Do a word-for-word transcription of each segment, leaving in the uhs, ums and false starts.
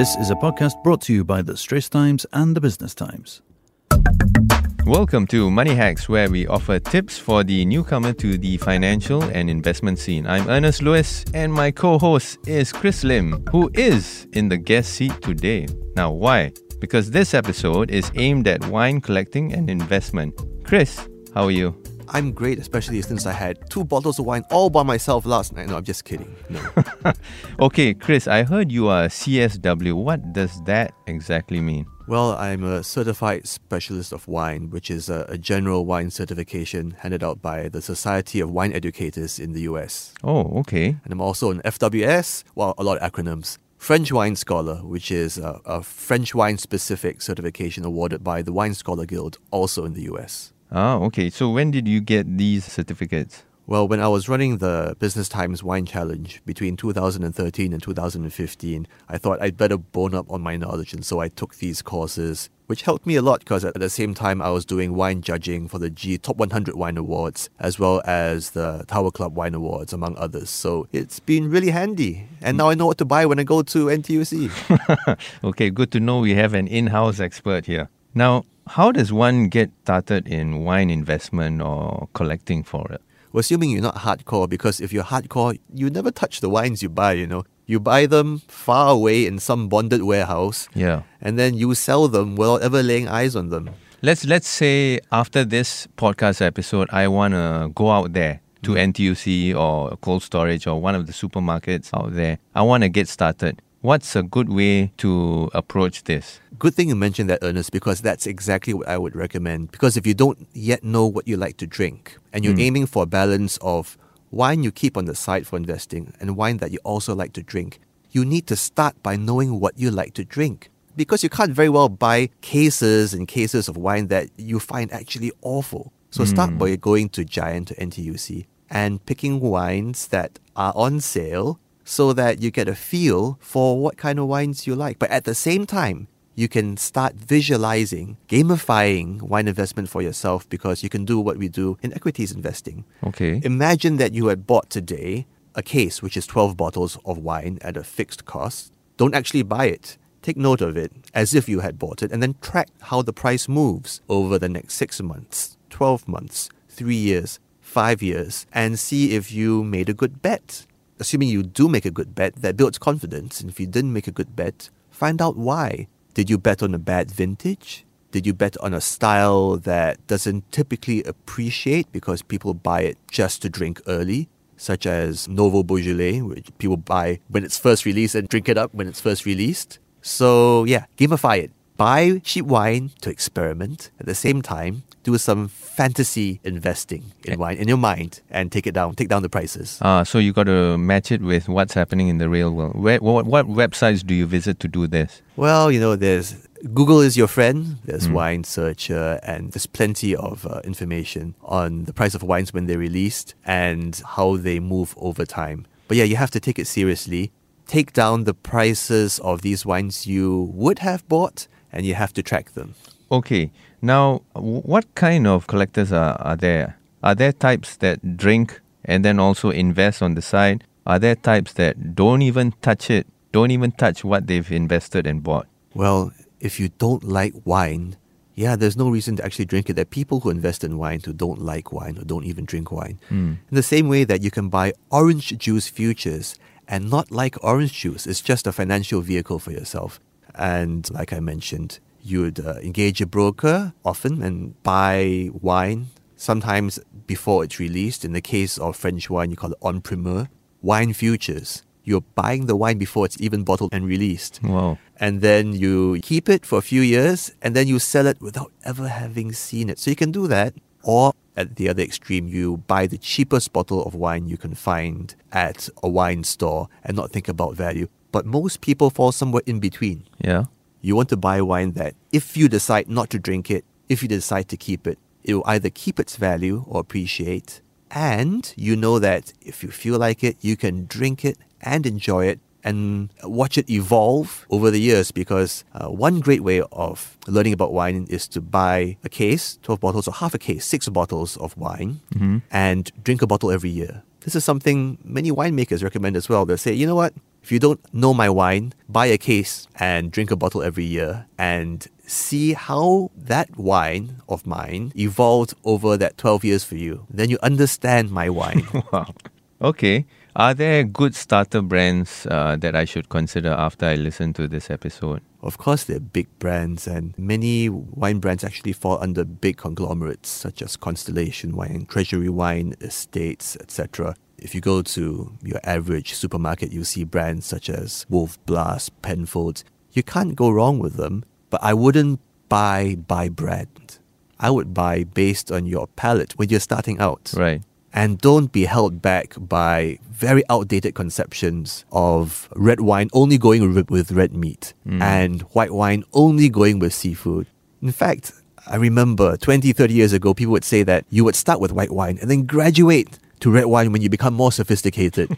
This is a podcast brought to you by The Straits Times and The Business Times. Welcome to Money Hacks, where we offer tips for the newcomer to the financial and investment scene. I'm Ernest Lewis, and my co-host is Chris Lim, who is in the guest seat today. Now, why? Because this episode is aimed at wine collecting and investment. Chris, how are you? I'm great, especially since I had two bottles of wine all by myself last night. No, I'm just kidding. No. Okay, Chris, I heard you are a C S W. What does that exactly mean? Well, I'm a Certified Specialist of Wine, which is a, a general wine certification handed out by the Society of Wine Educators in the U S. Oh, okay. And I'm also an F W S, well, a lot of acronyms. French Wine Scholar, which is a, a French wine-specific certification awarded by the Wine Scholar Guild, also in the U S. Ah, okay. So when did you get these certificates? Well, when I was running the Business Times Wine Challenge between two thousand thirteen and two thousand fifteen, I thought I'd better bone up on my knowledge, and so I took these courses, which helped me a lot because at the same time I was doing wine judging for the G Top one hundred Wine Awards as well as the Tower Club Wine Awards, among others. So it's been really handy. And now I know what to buy when I go to N T U C. Okay, good to know we have an in-house expert here. Now, how does one get started in wine investment or collecting for it? Well, assuming you're not hardcore, because if you're hardcore, you never touch the wines you buy, you know. You buy them far away in some bonded warehouse, yeah, and then you sell them without ever laying eyes on them. Let's let's say after this podcast episode, I want to go out there to N T U C or Cold Storage or one of the supermarkets out there. I want to get started. What's a good way to approach this? Good thing you mentioned that, Ernest, because that's exactly what I would recommend. Because if you don't yet know what you like to drink and you're mm. aiming for a balance of wine you keep on the side for investing and wine that you also like to drink, you need to start by knowing what you like to drink. Because you can't very well buy cases and cases of wine that you find actually awful. So mm. start by going to Giant or N T U C and picking wines that are on sale, so that you get a feel for what kind of wines you like. But at the same time, you can start visualizing, gamifying wine investment for yourself, because you can do what we do in equities investing. Okay. Imagine that you had bought today a case, which is twelve bottles of wine at a fixed cost. Don't actually buy it. Take note of it as if you had bought it, and then track how the price moves over the next six months, twelve months, three years, five years, and see if you made a good bet. Assuming you do make a good bet, that builds confidence. And if you didn't make a good bet, find out why. Did you bet on a bad vintage? Did you bet on a style that doesn't typically appreciate because people buy it just to drink early, such as Nouveau Beaujolais, which people buy when it's first released and drink it up when it's first released? So yeah, gamify it. Buy cheap wine to experiment. At the same time, do some fantasy investing in wine in your mind and take it down, take down the prices. Ah, so you got to match it with what's happening in the real world. Where, what, what websites do you visit to do this? Well, you know, there's Google is your friend. There's mm. Wine Searcher, and there's plenty of uh, information on the price of wines when they're released and how they move over time. But yeah, you have to take it seriously. Take down the prices of these wines you would have bought, and you have to track them. Okay. Now, what kind of collectors are, are there? Are there types that drink and then also invest on the side? Are there types that don't even touch it, don't even touch what they've invested and bought? Well, if you don't like wine, yeah, there's no reason to actually drink it. There are people who invest in wine who don't like wine or don't even drink wine. Mm. In the same way that you can buy orange juice futures and not like orange juice. It's just a financial vehicle for yourself. And like I mentioned, you'd uh, engage a broker often and buy wine, sometimes before it's released. In the case of French wine, you call it en primeur. Wine futures. You're buying the wine before it's even bottled and released. Wow. And then you keep it for a few years and then you sell it without ever having seen it. So you can do that. Or at the other extreme, you buy the cheapest bottle of wine you can find at a wine store and not think about value. But most people fall somewhere in between. Yeah. You want to buy wine that if you decide not to drink it, if you decide to keep it, it will either keep its value or appreciate. And you know that if you feel like it, you can drink it and enjoy it and watch it evolve over the years. Because uh, one great way of learning about wine is to buy a case, twelve bottles or half a case, six bottles of wine, mm-hmm. and drink a bottle every year. This is something many winemakers recommend as well. They'll say, you know what? If you don't know my wine, buy a case and drink a bottle every year and see how that wine of mine evolved over that twelve years for you. Then you understand my wine. Wow. Okay. Are there good starter brands uh, that I should consider after I listen to this episode? Of course, they're big brands, and many wine brands actually fall under big conglomerates such as Constellation Wine, Treasury Wine Estates, et cetera. If you go to your average supermarket, you'll see brands such as Wolf Blass, Penfolds. You can't go wrong with them, but I wouldn't buy by brand. I would buy based on your palate when you're starting out. Right. And don't be held back by very outdated conceptions of red wine only going with red meat mm. and white wine only going with seafood. In fact, I remember twenty, thirty years ago, people would say that you would start with white wine and then graduate to red wine when you become more sophisticated.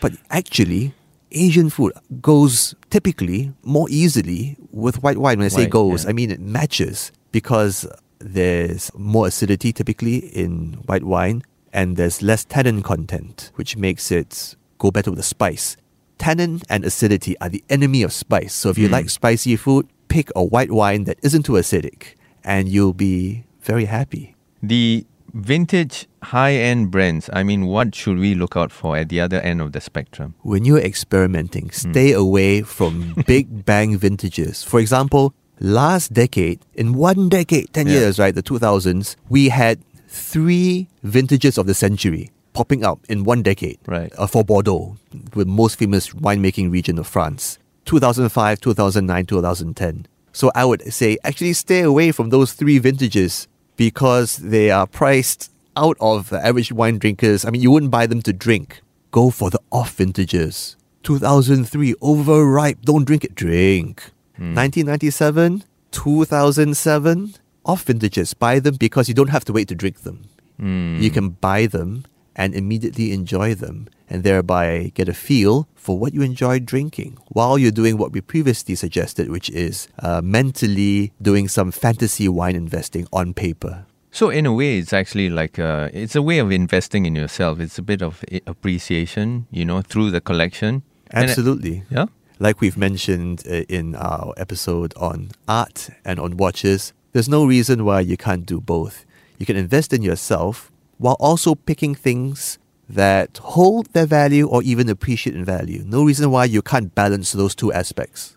But actually, Asian food goes typically more easily with white wine. When I say white, goes, yeah. I mean it matches, because there's more acidity typically in white wine and there's less tannin content, which makes it go better with the spice. Tannin and acidity are the enemy of spice. So if you mm. like spicy food, pick a white wine that isn't too acidic and you'll be very happy. The vintage high-end brands, I mean, what should we look out for at the other end of the spectrum? When you're experimenting, stay mm. away from big bang vintages. For example, last decade, in one decade, ten yeah. years, right, the two thousands, we had three vintages of the century popping up in one decade, right. uh, for Bordeaux, the most famous winemaking region of France, two thousand five, two thousand nine, two thousand ten. So I would say actually stay away from those three vintages, because they are priced out of the average wine drinkers. I mean, you wouldn't buy them to drink. Go for the off vintages. two thousand three, overripe, don't drink it, drink. Mm. nineteen ninety-seven, two thousand seven, off vintages. Buy them because you don't have to wait to drink them. Mm. You can buy them and immediately enjoy them, and thereby get a feel for what you enjoy drinking while you're doing what we previously suggested, which is uh, mentally doing some fantasy wine investing on paper. So in a way, it's actually like a, it's a way of investing in yourself. It's a bit of appreciation, you know, through the collection. Absolutely. It, yeah. Like we've mentioned in our episode on art and on watches, there's no reason why you can't do both. You can invest in yourself while also picking things that hold their value or even appreciate in value. No reason why you can't balance those two aspects.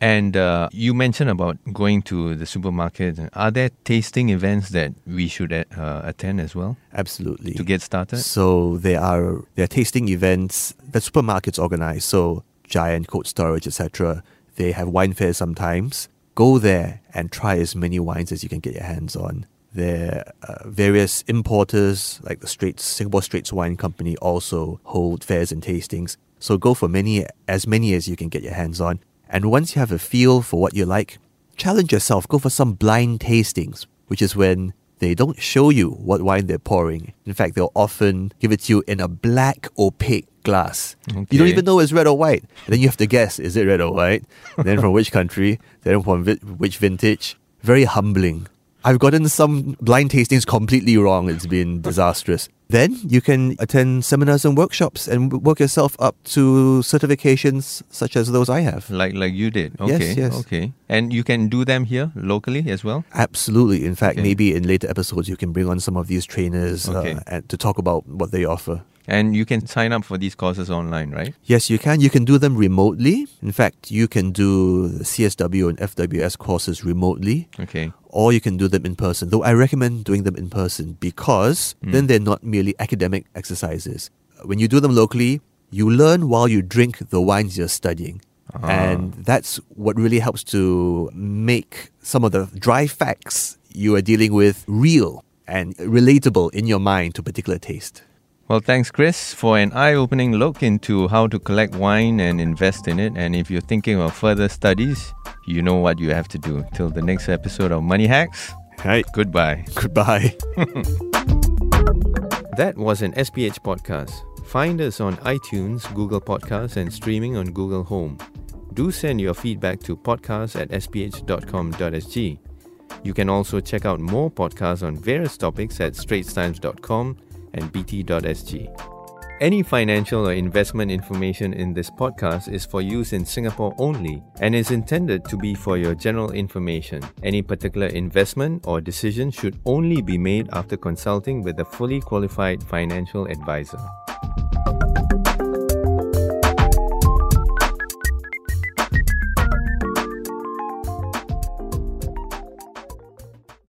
And uh, you mentioned about going to the supermarket. Are there tasting events that we should uh, attend as well? Absolutely. To get started? So there are, there are tasting events that supermarkets organize. So Giant, Cold Storage, et cetera. They have wine fairs sometimes. Go there and try as many wines as you can get your hands on. Their uh, various importers, like the Straits, Singapore Straits Wine Company, also hold fairs and tastings. So go for many, as many as you can get your hands on. And once you have a feel for what you like, challenge yourself. Go for some blind tastings, which is when they don't show you what wine they're pouring. In fact, they'll often give it to you in a black, opaque glass. Okay. You don't even know it's red or white. And then you have to guess, is it red or white? And then from which country? Then from vi- which vintage? Very humbling. I've gotten some blind tastings completely wrong. It's been disastrous. Then you can attend seminars and workshops and work yourself up to certifications such as those I have. Like like you did. Okay. Yes, yes. Okay. And you can do them here locally as well? Absolutely. In fact, okay. maybe in later episodes you can bring on some of these trainers okay. uh, and to talk about what they offer. And you can sign up for these courses online, right? Yes, you can. You can do them remotely. In fact, you can do the C S W and F W S courses remotely. Okay. Or you can do them in person, though I recommend doing them in person because mm. then they're not merely academic exercises. When you do them locally, you learn while you drink the wines you're studying. Ah. And that's what really helps to make some of the dry facts you are dealing with real and relatable in your mind to particular taste. Well, thanks, Chris, for an eye-opening look into how to collect wine and invest in it. And if you're thinking of further studies, you know what you have to do. Till the next episode of Money Hacks. Right. Goodbye. Goodbye. That was an S P H podcast. Find us on iTunes, Google Podcasts, and streaming on Google Home. Do send your feedback to podcast at s p h dot com dot s g. You can also check out more podcasts on various topics at straits times dot com and b t dot s g. Any financial or investment information in this podcast is for use in Singapore only and is intended to be for your general information. Any particular investment or decision should only be made after consulting with a fully qualified financial advisor.